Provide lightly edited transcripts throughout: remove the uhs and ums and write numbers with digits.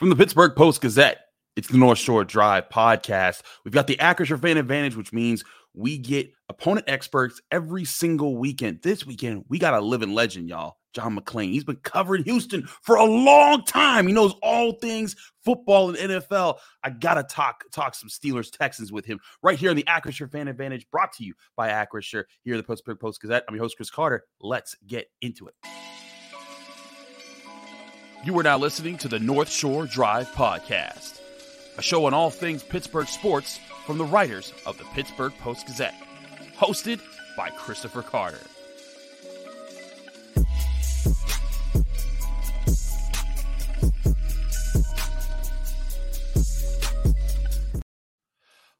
From the Pittsburgh Post-Gazette, it's the North Shore Drive podcast. We've got the Acrisure Fan Advantage, which means we get opponent experts every single weekend. This weekend, we got a living legend, y'all. John McClain. He's been covering Houston for a long time. He knows all things football and NFL. I got to talk some Steelers-Texans with him right here on the Acrisure Fan Advantage, brought to you by Acrisure here at the Pittsburgh Post-Gazette. I'm your host, Chris Carter. Let's get into it. You are now listening to the North Shore Drive podcast, a show on all things Pittsburgh sports from the writers of the Pittsburgh Post-Gazette, hosted by Christopher Carter.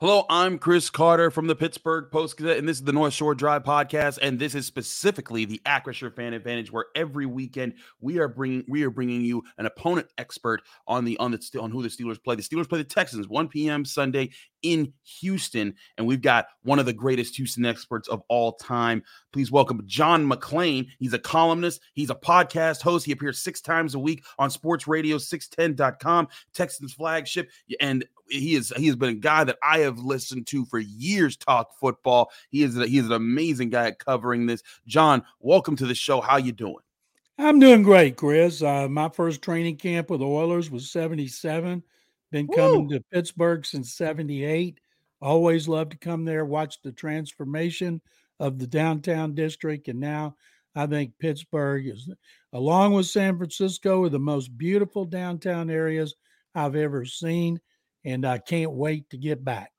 Hello, I'm Chris Carter from the Pittsburgh Post-Gazette, and this is the North Shore Drive podcast, and this is specifically the Acrisure Fan Advantage, where every weekend we are bringing you an opponent expert on who the Steelers play. The Steelers play the Texans 1 p.m. Sunday in Houston, and we've got one of the greatest Houston experts of all time. Please welcome John McClain. He's a columnist. He's a podcast host. He appears 6 times a week on SportsRadio610.com, Texans flagship, and he has been a guy that I have listened to for years talk football. He is an amazing guy at covering this. John, welcome to the show. How you doing? I'm doing great, Chris. My first training camp with the Oilers was 77. Been coming to Pittsburgh since 78. Always loved to come there, watch the transformation of the downtown district. And now I think Pittsburgh is, along with San Francisco, are the most beautiful downtown areas I've ever seen. And I can't wait to get back.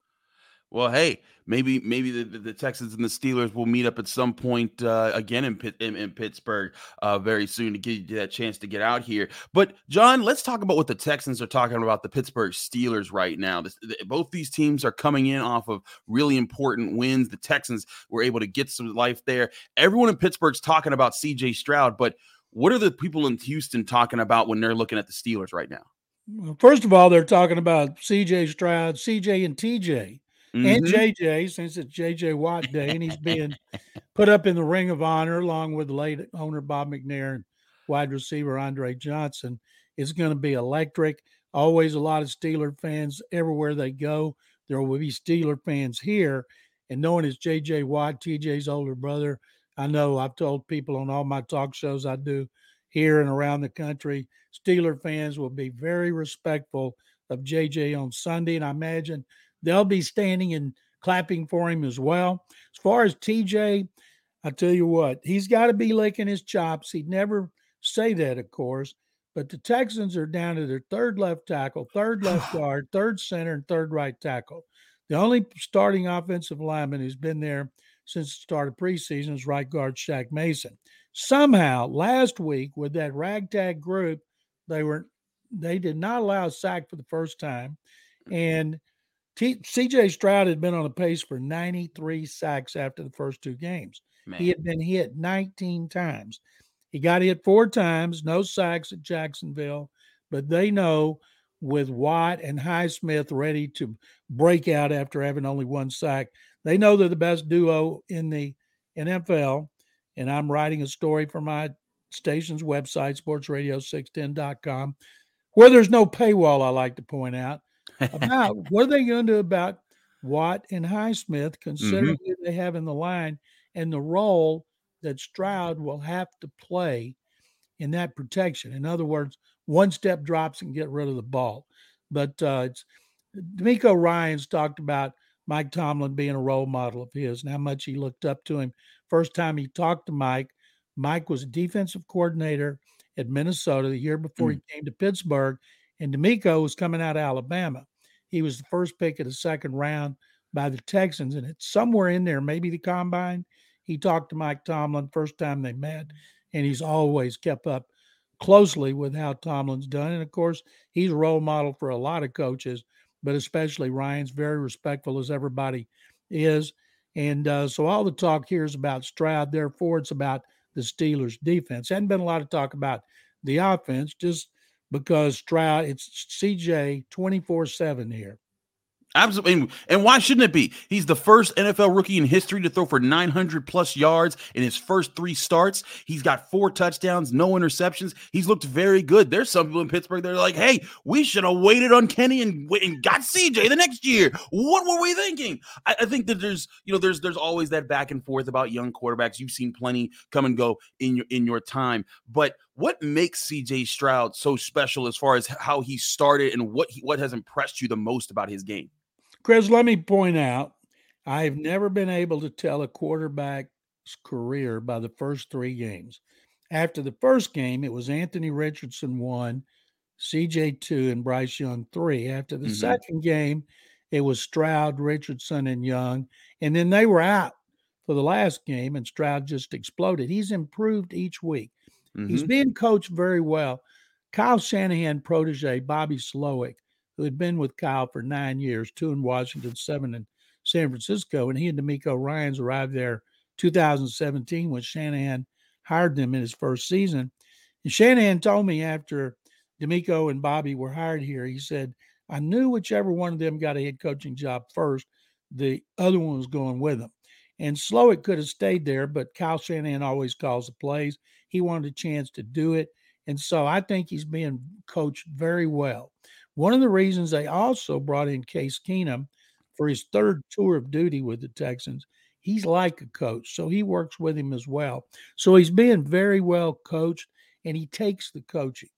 Well, hey, maybe the Texans and the Steelers will meet up at some point again in Pittsburgh very soon to give you that chance to get out here. But, John, let's talk about what the Texans are talking about the Pittsburgh Steelers right now. Both these teams are coming in off of really important wins. The Texans were able to get some life there. Everyone in Pittsburgh's talking about C.J. Stroud, but what are the people in Houston talking about when they're looking at the Steelers right now? First of all, they're talking about C.J. Stroud, C.J. and T.J. Mm-hmm. And J.J., since it's J.J. Watt Day, and he's being put up in the Ring of Honor along with the late owner Bob McNair and wide receiver Andre Johnson. It's going to be electric. Always a lot of Steeler fans everywhere they go. There will be Steeler fans here. And knowing it's J.J. Watt, T.J.'s older brother, I know I've told people on all my talk shows I do here and around the country, Steeler fans will be very respectful of J.J. on Sunday, and I imagine they'll be standing and clapping for him as well. As far as T.J., I tell you what, he's got to be licking his chops. He'd never say that, of course, but the Texans are down to their third left tackle, third left guard, third center, and third right tackle. The only starting offensive lineman who's been there since the start of preseason is right guard Shaq Mason. Somehow, last week with that ragtag group, they did not allow a sack for the first time, and C.J. Stroud had been on a pace for 93 sacks after the first 2 games. Man. He had been hit 19 times. He got hit 4 times, no sacks at Jacksonville, but they know with Watt and Highsmith ready to break out after having only 1 sack, they know they're the best duo in the NFL, and I'm writing a story for my station's website, sportsradio610.com, where there's no paywall, I like to point out, about what are they going to do about Watt and Highsmith, considering who they have in the line and the role that Stroud will have to play in that protection. In other words, 1 step drops and get rid of the ball. But DeMeco Ryans talked about Mike Tomlin being a role model of his and how much he looked up to him. First time he talked to Mike was a defensive coordinator at Minnesota the year before he came to Pittsburgh, and DeMeco was coming out of Alabama. He was the first pick of the second round by the Texans, and it's somewhere in there, maybe the combine, he talked to Mike Tomlin first time they met, and he's always kept up closely with how Tomlin's done. And, of course, he's a role model for a lot of coaches, but especially Ryan's very respectful as everybody is. And so all the talk here is about Stroud. Therefore, it's about the Steelers' defense. Hadn't been a lot of talk about the offense just because Stroud, it's CJ 24/7 here. Absolutely. And why shouldn't it be? He's the first NFL rookie in history to throw for 900 plus yards in his first three starts. He's got 4 touchdowns, no interceptions. He's looked very good. There's some people in Pittsburgh that are like, hey, we should have waited on Kenny and got CJ the next year. What were we thinking? I think that there's always that back and forth about young quarterbacks. You've seen plenty come and go in your time, but what makes C.J. Stroud so special as far as how he started and what has impressed you the most about his game? Chris, let me point out, I've never been able to tell a quarterback's career by the first 3 games. After the first game, it was Anthony Richardson 1, C.J. 2, and Bryce Young 3. After the second game, it was Stroud, Richardson, and Young. And then they were out for the last game, and Stroud just exploded. He's improved each week. He's being coached very well. Kyle Shanahan protege, Bobby Slowick, who had been with Kyle for 9 years, 2 in Washington, 7 in San Francisco, and he and DeMeco Ryans arrived there 2017 when Shanahan hired them in his first season. And Shanahan told me after DeMeco and Bobby were hired here, he said, I knew whichever one of them got a head coaching job first, the other one was going with them. And Slowick could have stayed there, but Kyle Shanahan always calls the plays. He wanted a chance to do it. And so I think he's being coached very well. One of the reasons they also brought in Case Keenum for his 3rd tour of duty with the Texans, he's like a coach, so he works with him as well. So he's being very well coached, and he takes the coaching.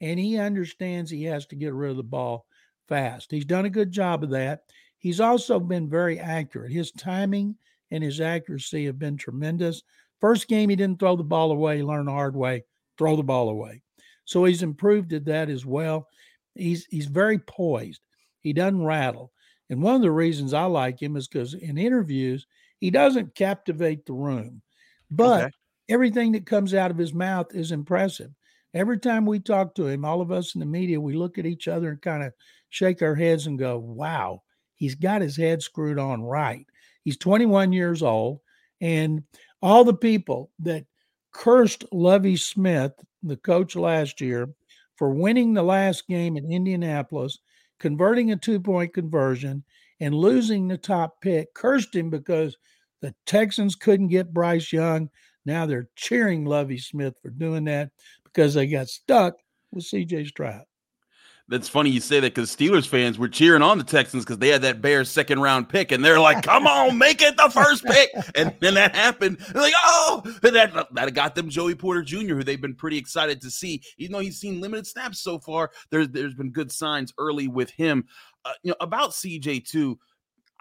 And he understands he has to get rid of the ball fast. He's done a good job of that. He's also been very accurate. His timing and his accuracy have been tremendous. First game, he didn't throw the ball away, learn the hard way, throw the ball away. So he's improved at that as well. He's very poised. He doesn't rattle. And one of the reasons I like him is because in interviews, he doesn't captivate the room. But everything that comes out of his mouth is impressive. Every time we talk to him, all of us in the media, we look at each other and kind of shake our heads and go, wow, he's got his head screwed on right. He's 21 years old. And all the people that cursed Lovie Smith, the coach last year, for winning the last game in Indianapolis, converting a 2-point conversion, and losing the top pick, cursed him because the Texans couldn't get Bryce Young. Now they're cheering Lovie Smith for doing that because they got stuck with C.J. Stroud. That's funny you say that because Steelers fans were cheering on the Texans because they had that Bears 2nd round pick, and they're like, come on, make it the first pick. And then that happened. They're like, oh, and that got them Joey Porter Jr., who they've been pretty excited to see. Even though he's seen limited snaps so far, there's been good signs early with him. About CJ, too,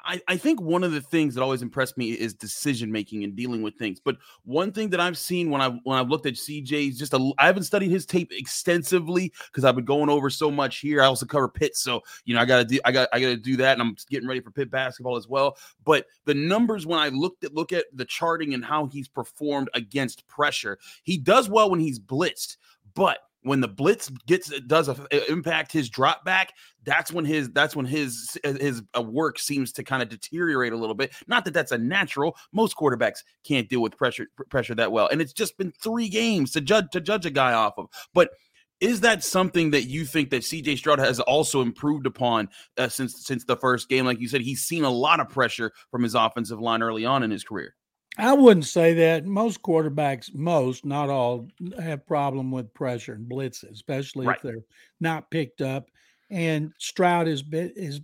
I think one of the things that always impressed me is decision-making and dealing with things. But one thing that I've seen when I've looked at CJ is I haven't studied his tape extensively because I've been going over so much here. I also cover Pitt, so I gotta do that, and I'm getting ready for Pitt basketball as well. But the numbers when I look at the charting and how he's performed against pressure, he does well when he's blitzed, but when the blitz does impact his drop back, that's when his work seems to kind of deteriorate a little bit. Not that that's a natural. Most quarterbacks can't deal with pressure that well, and it's just been 3 games to judge a guy off of. But is that something that you think that C.J. Stroud has also improved upon since the first game? Like you said, he's seen a lot of pressure from his offensive line early on in his career. I wouldn't say that. Most quarterbacks, not all, have problem with pressure and blitzes, especially if they're not picked up. And Stroud he's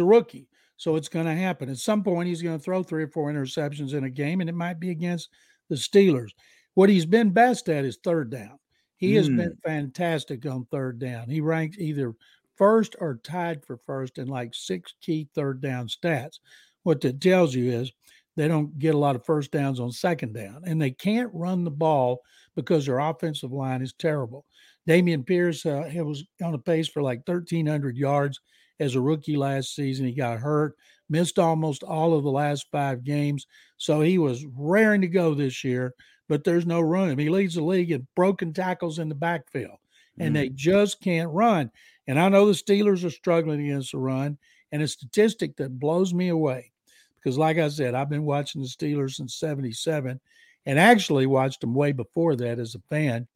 a rookie, so it's going to happen. At some point, he's going to throw 3 or 4 interceptions in a game, and it might be against the Steelers. What he's been best at is 3rd down. He has been fantastic on 3rd down. He ranks either first or tied for first in like 6 key 3rd down stats. What that tells you is they don't get a lot of first downs on 2nd down, and they can't run the ball because their offensive line is terrible. Damian Pierce was on a pace for like 1,300 yards as a rookie last season. He got hurt, missed almost all of the last 5 games, so he was raring to go this year. but there's no room. He leads the league in broken tackles in the backfield, and they just can't run. And I know the Steelers are struggling against the run, and a statistic that blows me away because, like I said, I've been watching the Steelers since 77 and actually watched them way before that as a fan.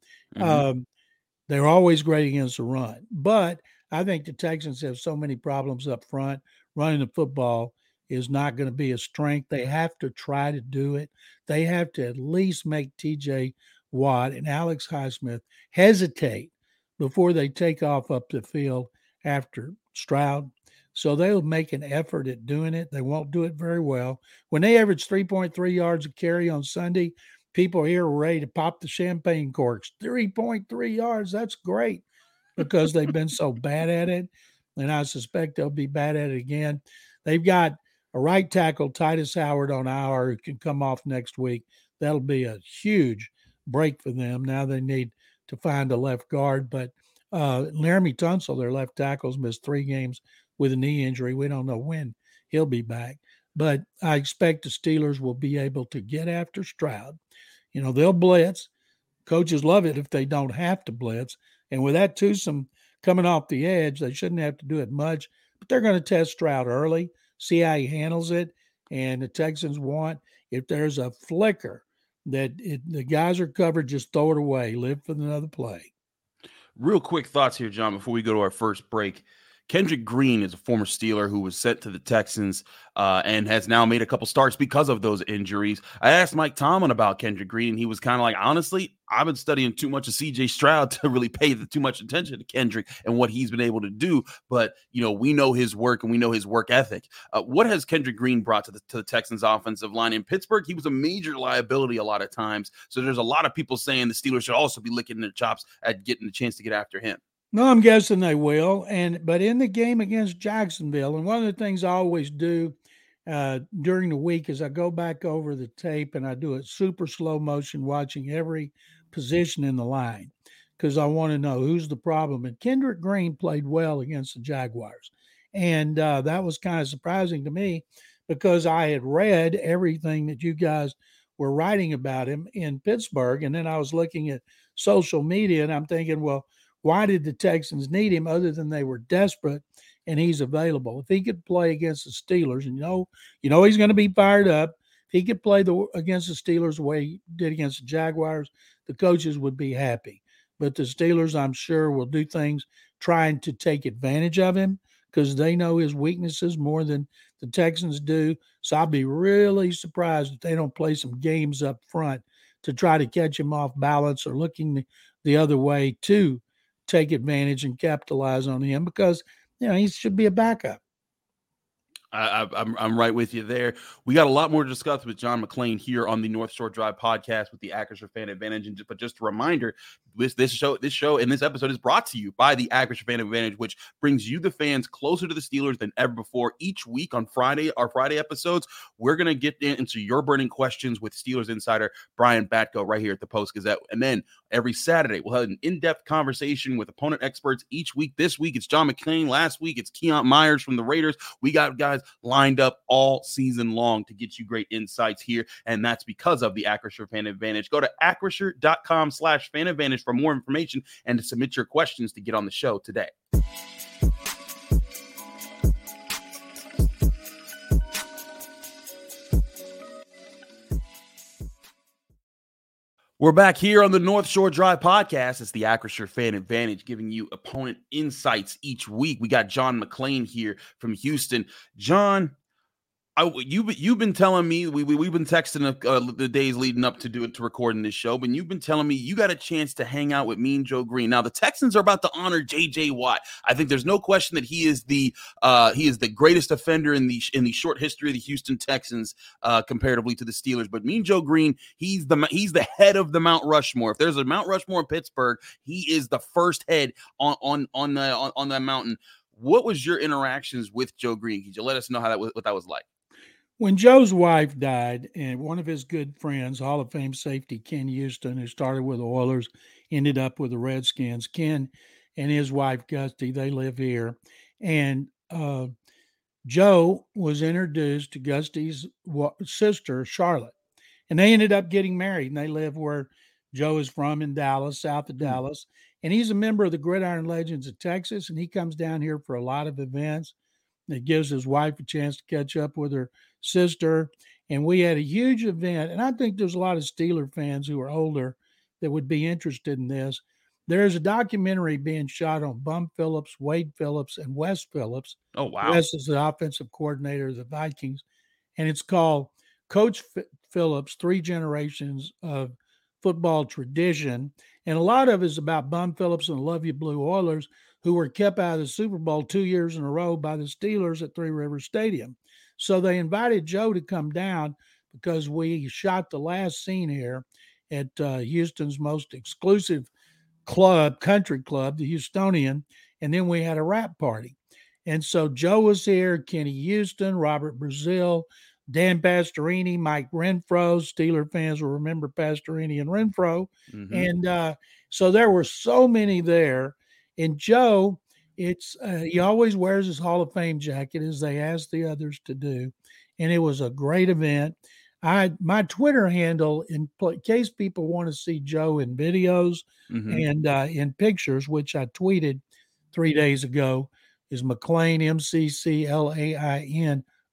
They're always great against the run. But I think the Texans have so many problems up front. Running the football is not going to be a strength. They have to try to do it. They have to at least make T.J. Watt and Alex Highsmith hesitate before they take off up the field after Stroud. So they'll make an effort at doing it. They won't do it very well. When they average 3.3 yards a carry on Sunday, people here were ready to pop the champagne corks. 3.3 yards, that's great because they've been so bad at it, and I suspect they'll be bad at it again. They've got a right tackle, Titus Howard, on IR who can come off next week. That'll be a huge break for them. Now they need to find a left guard, but Laremy Tunsil, their left tackle's missed 3 games with a knee injury. We don't know when he'll be back, but I expect the Steelers will be able to get after Stroud. You know, they'll blitz. Coaches love it if they don't have to blitz. And with that twosome coming off the edge, they shouldn't have to do it much, but they're going to test Stroud early, see how he handles it. And the Texans want, if there's a flicker that the guys are covered, just throw it away, live for another play. Real quick thoughts here, John, before we go to our first break. Kendrick Green is a former Steeler who was sent to the Texans and has now made a couple starts because of those injuries. I asked Mike Tomlin about Kendrick Green, and he was kind of like, honestly, I've been studying too much of C.J. Stroud to really pay too much attention to Kendrick and what he's been able to do. But, you know, we know his work and we know his work ethic. What has Kendrick Green brought to the Texans offensive line? In Pittsburgh, he was a major liability a lot of times. So there's a lot of people saying the Steelers should also be licking their chops at getting the chance to get after him. No, I'm guessing they will. But in the game against Jacksonville, and one of the things I always do during the week is I go back over the tape and I do a super slow motion watching every position in the line because I want to know who's the problem. And Kendrick Green played well against the Jaguars. And that was kind of surprising to me because I had read everything that you guys were writing about him in Pittsburgh. And then I was looking at social media and I'm thinking, well, why did the Texans need him other than they were desperate and he's available? If he could play against the Steelers, and you know he's going to be fired up, if he could play against the Steelers the way he did against the Jaguars, the coaches would be happy. But the Steelers, I'm sure, will do things trying to take advantage of him because they know his weaknesses more than the Texans do. So I'd be really surprised if they don't play some games up front to try to catch him off balance or looking the other way too. Take advantage and capitalize on him because, you know, he should be a backup. I'm right with you there. We got a lot more to discuss with John McClain here on the North Shore Drive podcast with the Acrisure Fan Advantage. But just a reminder, this show and this episode is brought to you by the Acrisure Fan Advantage, which brings you, the fans, closer to the Steelers than ever before. Each week on our Friday episodes, we're going to get into your burning questions with Steelers insider Brian Batko right here at the Post-Gazette. And then every Saturday, we'll have an in-depth conversation with opponent experts each week. This week, it's John McClain. Last week, it's Keon Myers from the Raiders. We got guys lined up all season long to get you great insights here, and that's because of the Acrisure Fan Advantage. Go to acrisure.com/fan advantage for more information and to submit your questions to get on the show today. We're back here on the North Shore Drive podcast. It's the Acrisure Fan Advantage, giving you opponent insights each week. We got John McClain here from Houston. John, you've been telling me, we've been texting the days leading up to recording this show, but you've been telling me you got a chance to hang out with Mean Joe Greene. Now the Texans are about to honor J.J. Watt. I think there's no question that he is the greatest offender in the short history of the Houston Texans comparatively to the Steelers. But Mean Joe Greene, he's the head of the Mount Rushmore. If there's a Mount Rushmore in Pittsburgh, he is the first head on that mountain. What was your interactions with Joe Greene? Could you let us know what that was like? When Joe's wife died, and one of his good friends, Hall of Fame safety Ken Houston, who started with the Oilers, ended up with the Redskins. Ken and his wife, Gusty, they live here. And Joe was introduced to Gusty's sister, Charlotte. And they ended up getting married, and they live where Joe is from in Dallas, south of Dallas. And he's a member of the Gridiron Legends of Texas, and he comes down here for a lot of events. It gives his wife a chance to catch up with her sister. And we had a huge event, and I think there's a lot of Steeler fans who are older that would be interested in this. There's a documentary being shot on Bum Phillips, Wade Phillips, and Wes Phillips. Oh, wow. Wes is the offensive coordinator of the Vikings. And it's called Coach Phillips, Three Generations of Football Tradition. And a lot of it is about Bum Phillips and the Lovie Blue Oilers, who were kept out of the Super Bowl 2 years in a row by the Steelers at Three Rivers Stadium. So they invited Joe to come down because we shot the last scene here at Houston's most exclusive club, country club, the Houstonian, and then we had a rap party. And so Joe was here, Kenny Houston, Robert Brazil, Dan Pastorini, Mike Renfro. Steeler fans will remember Pastorini and Renfro. Mm-hmm. And so there were so many there. And Joe, he always wears his Hall of Fame jacket, as they asked the others to do. And it was a great event. My Twitter handle, in case people want to see Joe in videos and in pictures, which I tweeted 3 days ago, is McLain,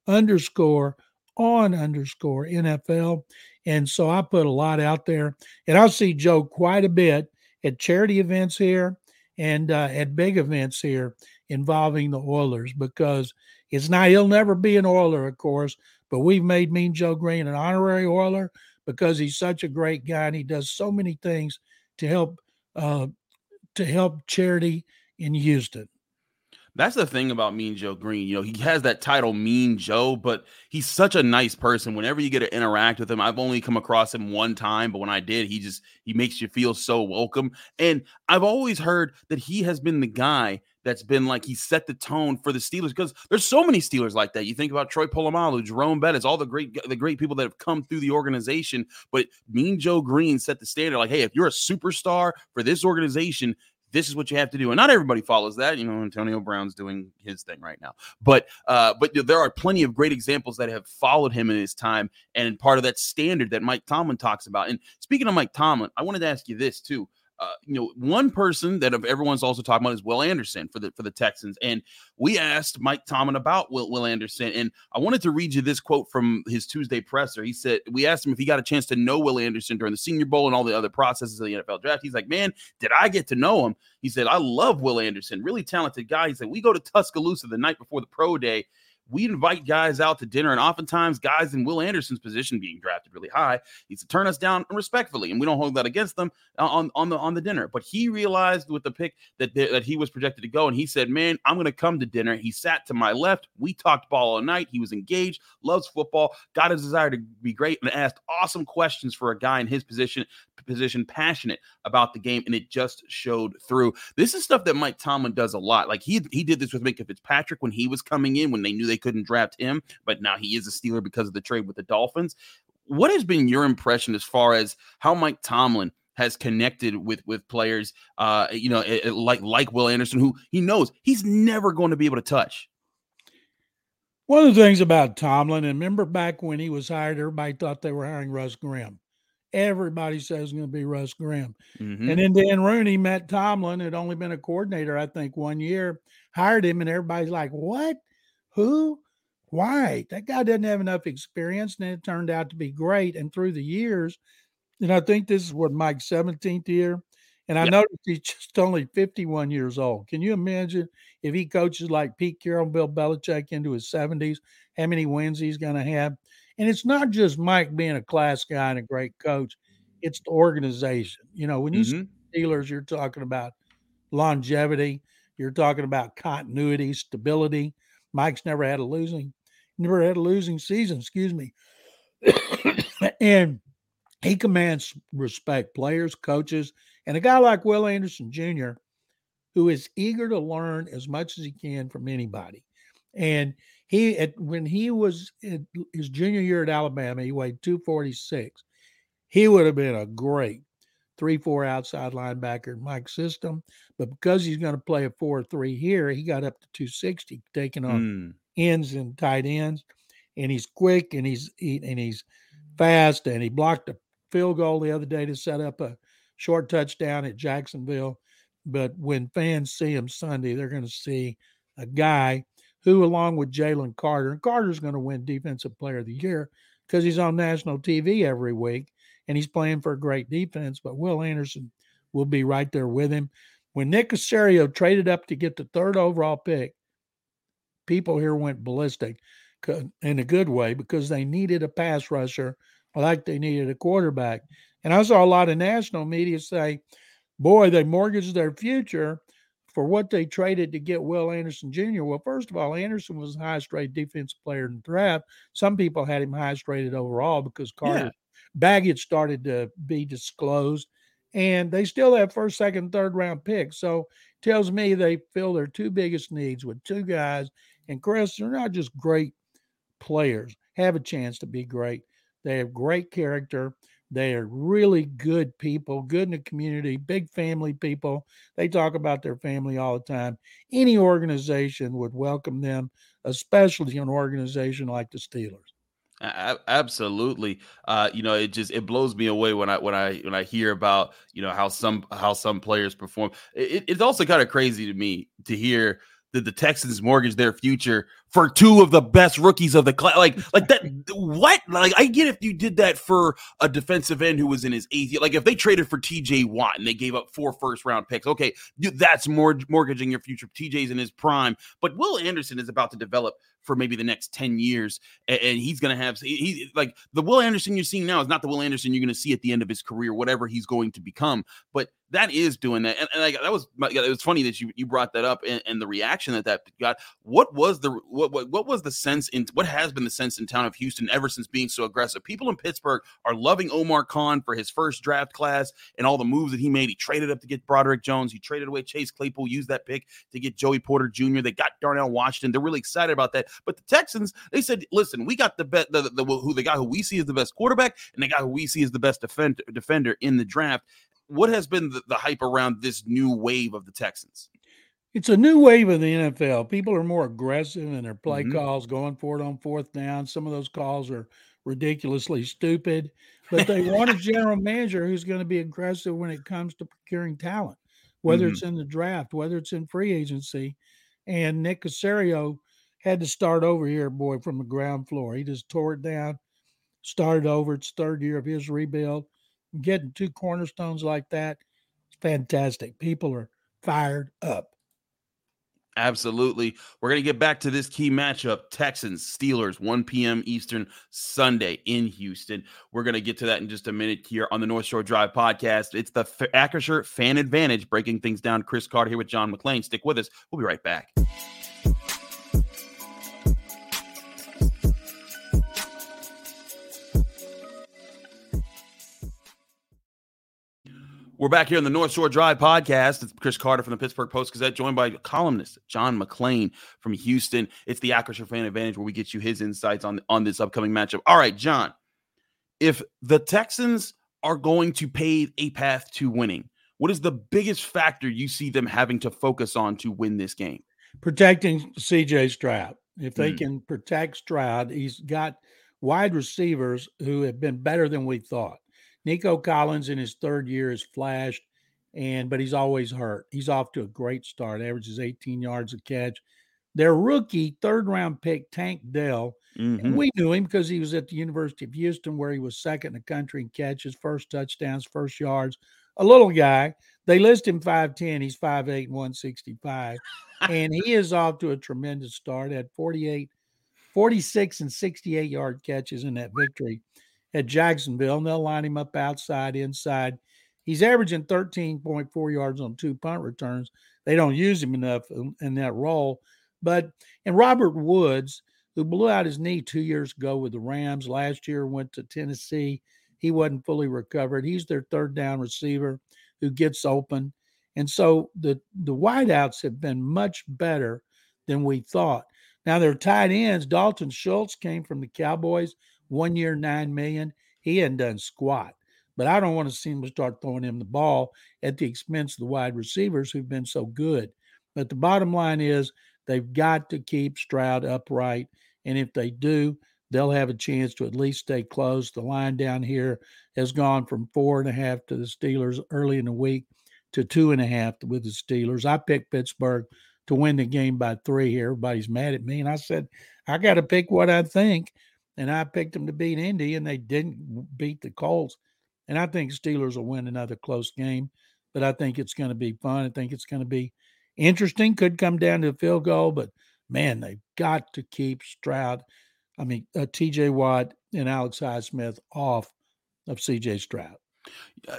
McClain_on_NFL. And so I put a lot out there. And I'll see Joe quite a bit at charity events here and at big events here involving the Oilers, because he'll never be an Oiler, of course, but we've made Mean Joe Greene an honorary Oiler because he's such a great guy and he does so many things to help charity in Houston. That's the thing about Mean Joe Greene. You know, he has that title, Mean Joe, but he's such a nice person. Whenever you get to interact with him, I've only come across him one time, but when I did, he makes you feel so welcome. And I've always heard that he has been the guy that's been like, he set the tone for the Steelers, because there's so many Steelers like that. You think about Troy Polamalu, Jerome Bettis, all the great people that have come through the organization, but Mean Joe Greene set the standard. Like, hey, if you're a superstar for this organization, this is what you have to do. And not everybody follows that. You know, Antonio Brown's doing his thing right now. But there are plenty of great examples that have followed him in his time and part of that standard that Mike Tomlin talks about. And speaking of Mike Tomlin, I wanted to ask you this too. You know, one person that everyone's also talking about is Will Anderson for the Texans. And we asked Mike Tomlin about Will Anderson. And I wanted to read you this quote from his Tuesday presser. He said, we asked him if he got a chance to know Will Anderson during the Senior Bowl and all the other processes of the NFL draft. He's like, man, did I get to know him? He said, I love Will Anderson, really talented guy. He said, we go to Tuscaloosa the night before the pro day. We invite guys out to dinner, and oftentimes guys in Will Anderson's position being drafted really high needs to turn us down respectfully, and we don't hold that against them on the dinner. But he realized with the pick that he was projected to go, and he said, man, I'm going to come to dinner. He sat to my left. We talked ball all night. He was engaged, loves football, got his desire to be great, and asked awesome questions for a guy in his position, passionate about the game, and it just showed through. This is stuff that Mike Tomlin does a lot. Like he did this with Minka Fitzpatrick when he was coming in, when they knew they couldn't draft him, but now he is a Steeler because of the trade with the Dolphins. What has been your impression as far as how Mike Tomlin has connected with players, you know, like Will Anderson, who he knows he's never going to be able to touch? One of the things about Tomlin, and remember back when he was hired, everybody thought they were hiring Russ Grimm. Everybody says it's going to be Russ Grimm. Mm-hmm. And then Dan Rooney met Tomlin, had only been a coordinator, I think, 1 year, hired him, and everybody's like, what? Who? Why? That guy doesn't have enough experience. And it turned out to be great. And through the years, and I think this is what Mike's 17th year. And I noticed he's just only 51 years old. Can you imagine if he coaches like Pete Carroll and Bill Belichick into his 70s, how many wins he's going to have? And it's not just Mike being a class guy and a great coach. It's the organization. You know, when you see Steelers, you're talking about longevity. You're talking about continuity, stability. Mike's never had a losing season, and he commands respect, players, coaches, and a guy like Will Anderson Jr., who is eager to learn as much as he can from anybody. And when he was in his junior year at Alabama, he weighed 246. He would have been a great 3-4 outside linebacker in Mike's system, but because he's going to play a 4-3 here, he got up to 260, taking on ends and tight ends, and he's quick and he's fast, and he blocked a field goal the other day to set up a short touchdown at Jacksonville. But when fans see him Sunday, they're going to see a guy who, along with Jalen Carter, and Carter's going to win Defensive Player of the Year because he's on national TV every week, and he's playing for a great defense, but Will Anderson will be right there with him. When Nick Caserio traded up to get the third overall pick, people here went ballistic in a good way because they needed a pass rusher like they needed a quarterback. And I saw a lot of national media say, boy, they mortgaged their future for what they traded to get Will Anderson Jr. Well, first of all, Anderson was the highest-rated defensive player in the draft. Some people had him highest-rated overall because Carter's baggage started to be disclosed. And they still have first, second, third-round picks. So it tells me they fill their two biggest needs with two guys. And, Chris, they're not just great players, have a chance to be great. They have great character. They are really good people, good in the community, big family people. They talk about their family all the time. Any organization would welcome them, especially an organization like the Steelers. Absolutely. It blows me away when I hear about, how some players perform. It's also kind of crazy to me to hear that the Texans mortgage their future for two of the best rookies of the class. Like that, what? Like, I get if you did that for a defensive end who was in his eighth year. Like, if they traded for T.J. Watt and they gave up 4 first-round picks, okay, that's more mortgaging your future. T.J.'s in his prime. But Will Anderson is about to develop for maybe the next 10 years, and he's going to have the Will Anderson you're seeing now is not the Will Anderson you're going to see at the end of his career, whatever he's going to become. But that is doing that. And like, it was funny that you brought that up and the reaction that got. What has been the sense in town of Houston ever since being so aggressive? People in Pittsburgh are loving Omar Khan for his first draft class and all the moves that he made. He traded up to get Broderick Jones. He traded away Chase Claypool, used that pick to get Joey Porter Jr. They got Darnell Washington. They're really excited about that. But the Texans, they said, listen, we got the guy who we see is the best quarterback and the guy who we see is the best defender in the draft. What has been the hype around this new wave of the Texans? It's a new wave of the NFL. People are more aggressive in their play calls, going for it on fourth down. Some of those calls are ridiculously stupid, but they want a general manager who's going to be aggressive when it comes to procuring talent, whether it's in the draft, whether it's in free agency. And Nick Caserio had to start over here, boy, from the ground floor. He just tore it down, started over. It's third year of his rebuild. Getting two cornerstones like that, it's fantastic. People are fired up. Absolutely. We're going to get back to this key matchup, Texans, Steelers, 1 p.m. Eastern Sunday in Houston. We're going to get to that in just a minute here on the North Shore Drive podcast. It's the Acrisure Fan Advantage, breaking things down. Chris Carter here with John McClain. Stick with us. We'll be right back. We're back here on the North Shore Drive podcast. It's Chris Carter from the Pittsburgh Post-Gazette, joined by columnist John McClain from Houston. It's the Acrisure Fan Advantage where we get you his insights on this upcoming matchup. All right, John, if the Texans are going to pave a path to winning, what is the biggest factor you see them having to focus on to win this game? Protecting C.J. Stroud. If they can protect Stroud, he's got wide receivers who have been better than we thought. Nico Collins in his third year has flashed, but he's always hurt. He's off to a great start, averages 18 yards a catch. Their rookie third-round pick, Tank Dell, and we knew him because he was at the University of Houston where he was second in the country in catches, first touchdowns, first yards. A little guy. They list him 5'10". He's 5'8", 165. And he is off to a tremendous start. Had 46 and 68-yard catches in that victory at Jacksonville, and they'll line him up outside, inside. He's averaging 13.4 yards on 2 punt returns. They don't use him enough in that role. And Robert Woods, who blew out his knee 2 years ago with the Rams, last year went to Tennessee. He wasn't fully recovered. He's their third down receiver who gets open. And so the wideouts have been much better than we thought. Now, their tight ends, Dalton Schultz came from the Cowboys, 1 year, $9 million. He hadn't done squat. But I don't want to see him start throwing him the ball at the expense of the wide receivers who've been so good. But the bottom line is they've got to keep Stroud upright. And if they do, they'll have a chance to at least stay close. The line down here has gone from 4.5 to the Steelers early in the week to 2.5 with the Steelers. I picked Pittsburgh to win the game by 3 here. Everybody's mad at me. And I said, I got to pick what I think. And I picked them to beat Indy, and they didn't beat the Colts. And I think Steelers will win another close game. But I think it's going to be fun. I think it's going to be interesting. Could come down to a field goal. But, man, they've got to keep T.J. Watt and Alex Highsmith off of C.J. Stroud.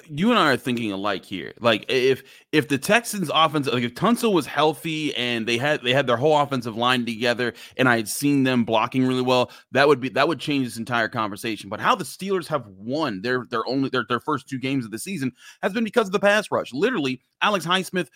You and I are thinking alike here. Like if the Texans offense, like if Tunsil was healthy and they had their whole offensive line together and I had seen them blocking really well, that would change this entire conversation. But how the Steelers have won their first 2 games of the season has been because of the pass rush. Literally, Alex Highsmith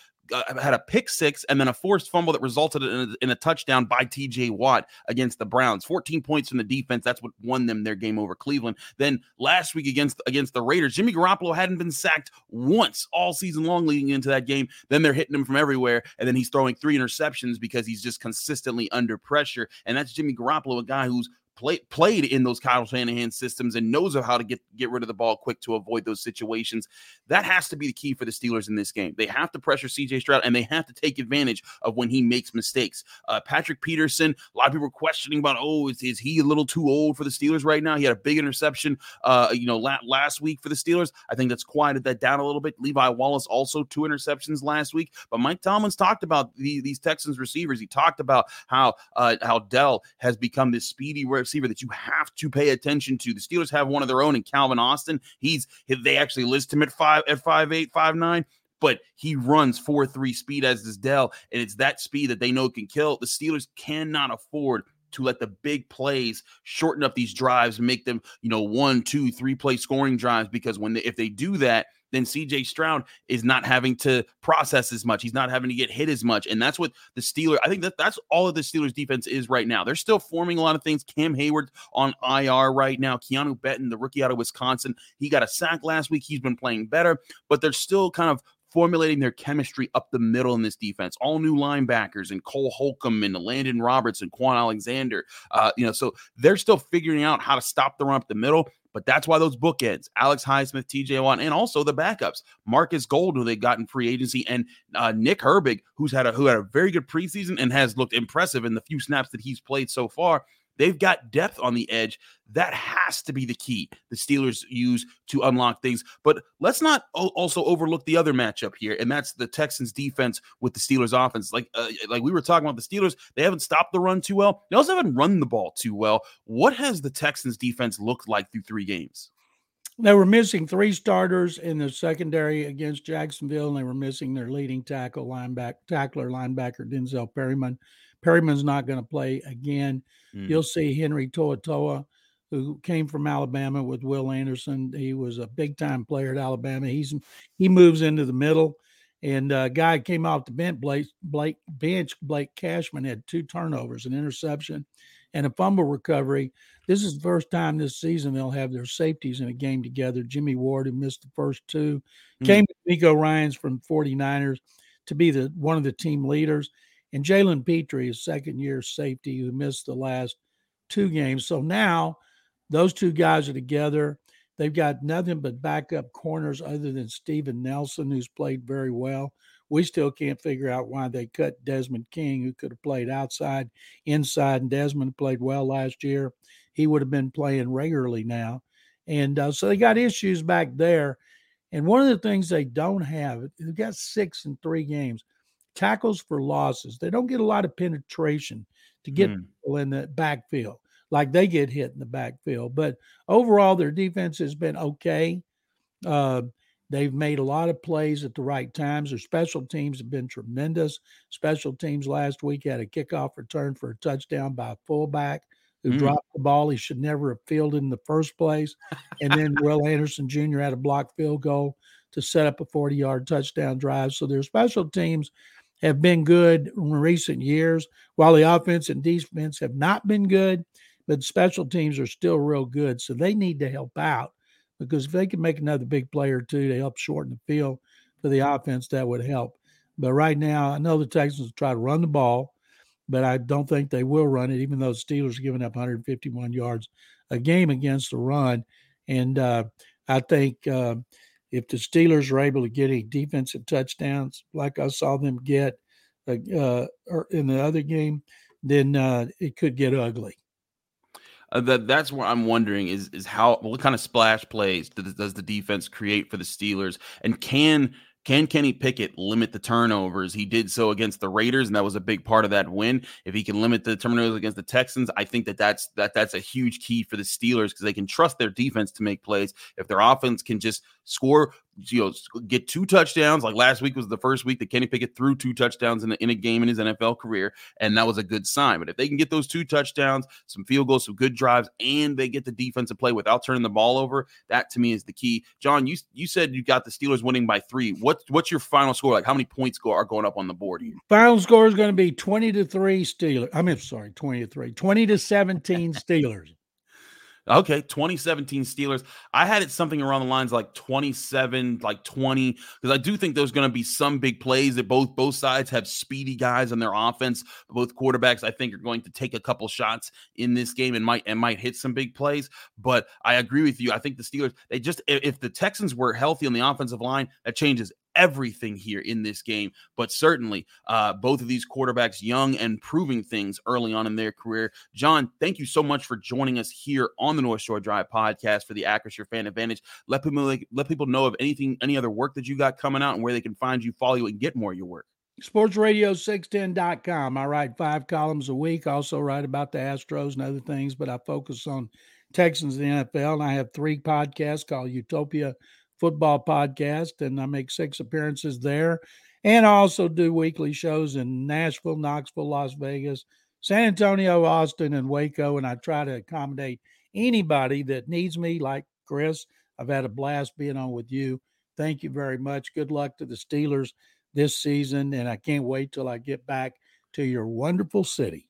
had a pick six and then a forced fumble that resulted in a touchdown by T.J. Watt against the Browns. 14 points from the defense. That's what won them their game over Cleveland. Then last week against the Raiders, Jimmy Garoppolo hadn't been sacked once all season long leading into that game. Then they're hitting him from everywhere, and then he's throwing 3 interceptions because he's just consistently under pressure. And that's Jimmy Garoppolo, a guy who's played in those Kyle Shanahan systems and knows of how to get rid of the ball quick to avoid those situations. That has to be the key for the Steelers in this game. They have to pressure C.J. Stroud, and they have to take advantage of when he makes mistakes. Patrick Peterson, a lot of people are questioning about, is he a little too old for the Steelers right now? He had a big interception last week for the Steelers. I think that's quieted that down a little bit. Levi Wallace also 2 interceptions last week. But Mike Tomlin's talked about these Texans receivers. He talked about how Dell has become this speedy receiver that you have to pay attention to. The Steelers have one of their own in Calvin Austin. They actually list him at 5'8", 5'9", but he runs 4.3 speed, as does Dell, and it's that speed that they know can kill. The Steelers cannot afford to let the big plays shorten up these drives and make them, 1, 2, 3 play scoring drives, because if they do that, then C.J. Stroud is not having to process as much. He's not having to get hit as much. And that's what the Steelers – I think that's all of the Steelers' defense is right now. They're still forming a lot of things. Cam Hayward on IR right now. Keanu Benton, the rookie out of Wisconsin, he got a sack last week. He's been playing better. But they're still kind of formulating their chemistry up the middle in this defense. All new linebackers and Cole Holcomb and Landon Roberts and Quan Alexander. So they're still figuring out how to stop the run up the middle. But that's why those bookends, Alex Highsmith, T.J. Watt, and also the backups, Marcus Gold, who they got in free agency, and Nick Herbig, who had a very good preseason and has looked impressive in the few snaps that he's played so far. They've got depth on the edge. That has to be the key the Steelers use to unlock things. But let's not also overlook the other matchup here, and that's the Texans' defense with the Steelers' offense. Like we were talking about, the Steelers, they haven't stopped the run too well. They also haven't run the ball too well. What has the Texans' defense looked like through 3 games? They were missing 3 starters in the secondary against Jacksonville, and they were missing their leading linebacker, Denzel Perryman. Perryman's not going to play again. You'll see Henry To'oto'a, who came from Alabama with Will Anderson. He was a big-time player at Alabama. He moves into the middle, and a guy came off the bench, Blake Cashman, had 2 turnovers, an interception, and a fumble recovery. This is the first time this season they'll have their safeties in a game together. Jimmy Ward, who missed the first 2, came to DeMeco Ryans from 49ers to be one of the team leaders. And Jalen Petrie, his second-year safety, who missed the last 2 games. So now those 2 guys are together. They've got nothing but backup corners other than Steven Nelson, who's played very well. We still can't figure out why they cut Desmond King, who could have played outside, inside, and Desmond played well last year. He would have been playing regularly now. And so they got issues back there. And one of the things they don't have, they've got 6 in 3 games. Tackles for losses. They don't get a lot of penetration to get people in the backfield, like they get hit in the backfield. But overall, their defense has been okay. They've made a lot of plays at the right times. Their special teams have been tremendous. Special teams last week had a kickoff return for a touchdown by a fullback who dropped the ball he should never have fielded in the first place. And then Will Anderson Jr. had a blocked field goal to set up a 40-yard touchdown drive. So their special teams have been good in recent years, while the offense and defense have not been good, but special teams are still real good. So they need to help out, because if they can make another big play or 2 to help shorten the field for the offense, that would help. But right now, I know the Texans try to run the ball. but I don't think they will run it, even though the Steelers are giving up 151 yards a game against the run. And I think if the Steelers are able to get any defensive touchdowns like I saw them get in the other game, then it could get ugly. That's what I'm wondering is how, what kind of splash plays does the defense create for the Steelers, and can Kenny Pickett limit the turnovers? He did so against the Raiders, and that was a big part of that win. If he can limit the turnovers against the Texans, I think that's a huge key for the Steelers, because they can trust their defense to make plays. If their offense can just score, get two touchdowns, like last week was the first week that Kenny Pickett threw two touchdowns in a game in his NFL career, and that was a good sign. But if they can get those two touchdowns, some field goals, some good drives, and they get the defensive play without turning the ball over, that to me is the key. John, you said you got the Steelers winning by 3. What's your final score? Like, how many points are going up on the board here? Final score is going to be 20-3 Steelers. 20-17 Steelers. Okay, 2017 Steelers. I had it something around the lines like 27, like 20, because I do think there's going to be some big plays that both sides have speedy guys on their offense. Both quarterbacks, I think, are going to take a couple shots in this game and might hit some big plays. But I agree with you. I think the Steelers, if the Texans were healthy on the offensive line, that changes everything here in this game. But certainly both of these quarterbacks young and proving things early on in their career. John, thank you so much for joining us here on the North Shore Drive podcast for the Acrisure Fan Advantage. Let people know of any other work that you got coming out and where they can find you, follow you, and get more of your work. SportsRadio610.com. I write 5 columns a week. I also write about the Astros and other things, but I focus on Texans and the NFL, and I have 3 podcasts called Utopia Football Podcast, and I make 6 appearances there. And I also do weekly shows in Nashville, Knoxville, Las Vegas, San Antonio, Austin, and Waco, and I try to accommodate anybody that needs me, like Chris. I've had a blast being on with you. Thank you very much. Good luck to the Steelers this season, and I can't wait till I get back to your wonderful city.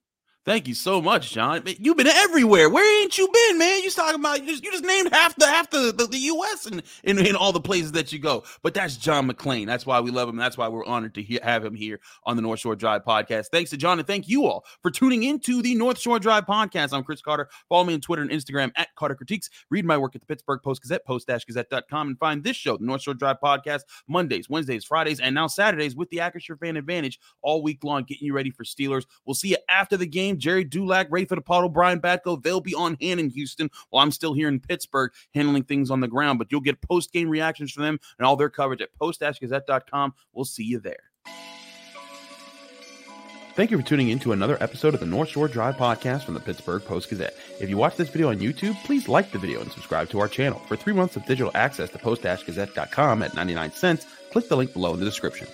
Thank you so much, John. You've been everywhere. Where ain't you been, man? You talking about you just named half the U.S. and in all the places that you go. But that's John McClain. That's why we love him. That's why we're honored to have him here on the North Shore Drive podcast. Thanks to John, and thank you all for tuning into the North Shore Drive podcast. I'm Chris Carter. Follow me on Twitter and Instagram at Carter Critiques. Read my work at the Pittsburgh Post-Gazette, post-gazette.com, and find this show, the North Shore Drive podcast, Mondays, Wednesdays, Fridays, and now Saturdays with the Acrisure Fan Advantage all week long, getting you ready for Steelers. We'll see you after the game. Jerry Dulac, Ray Fittipaldo, Brian Batko, they'll be on hand in Houston while I'm still here in Pittsburgh handling things on the ground. But you'll get post-game reactions from them and all their coverage at post-gazette.com. We'll see you there. Thank you for tuning in to another episode of the North Shore Drive podcast from the Pittsburgh Post-Gazette. If you watch this video on YouTube, please like the video and subscribe to our channel. For 3 months of digital access to post-gazette.com at 99 cents, click the link below in the description.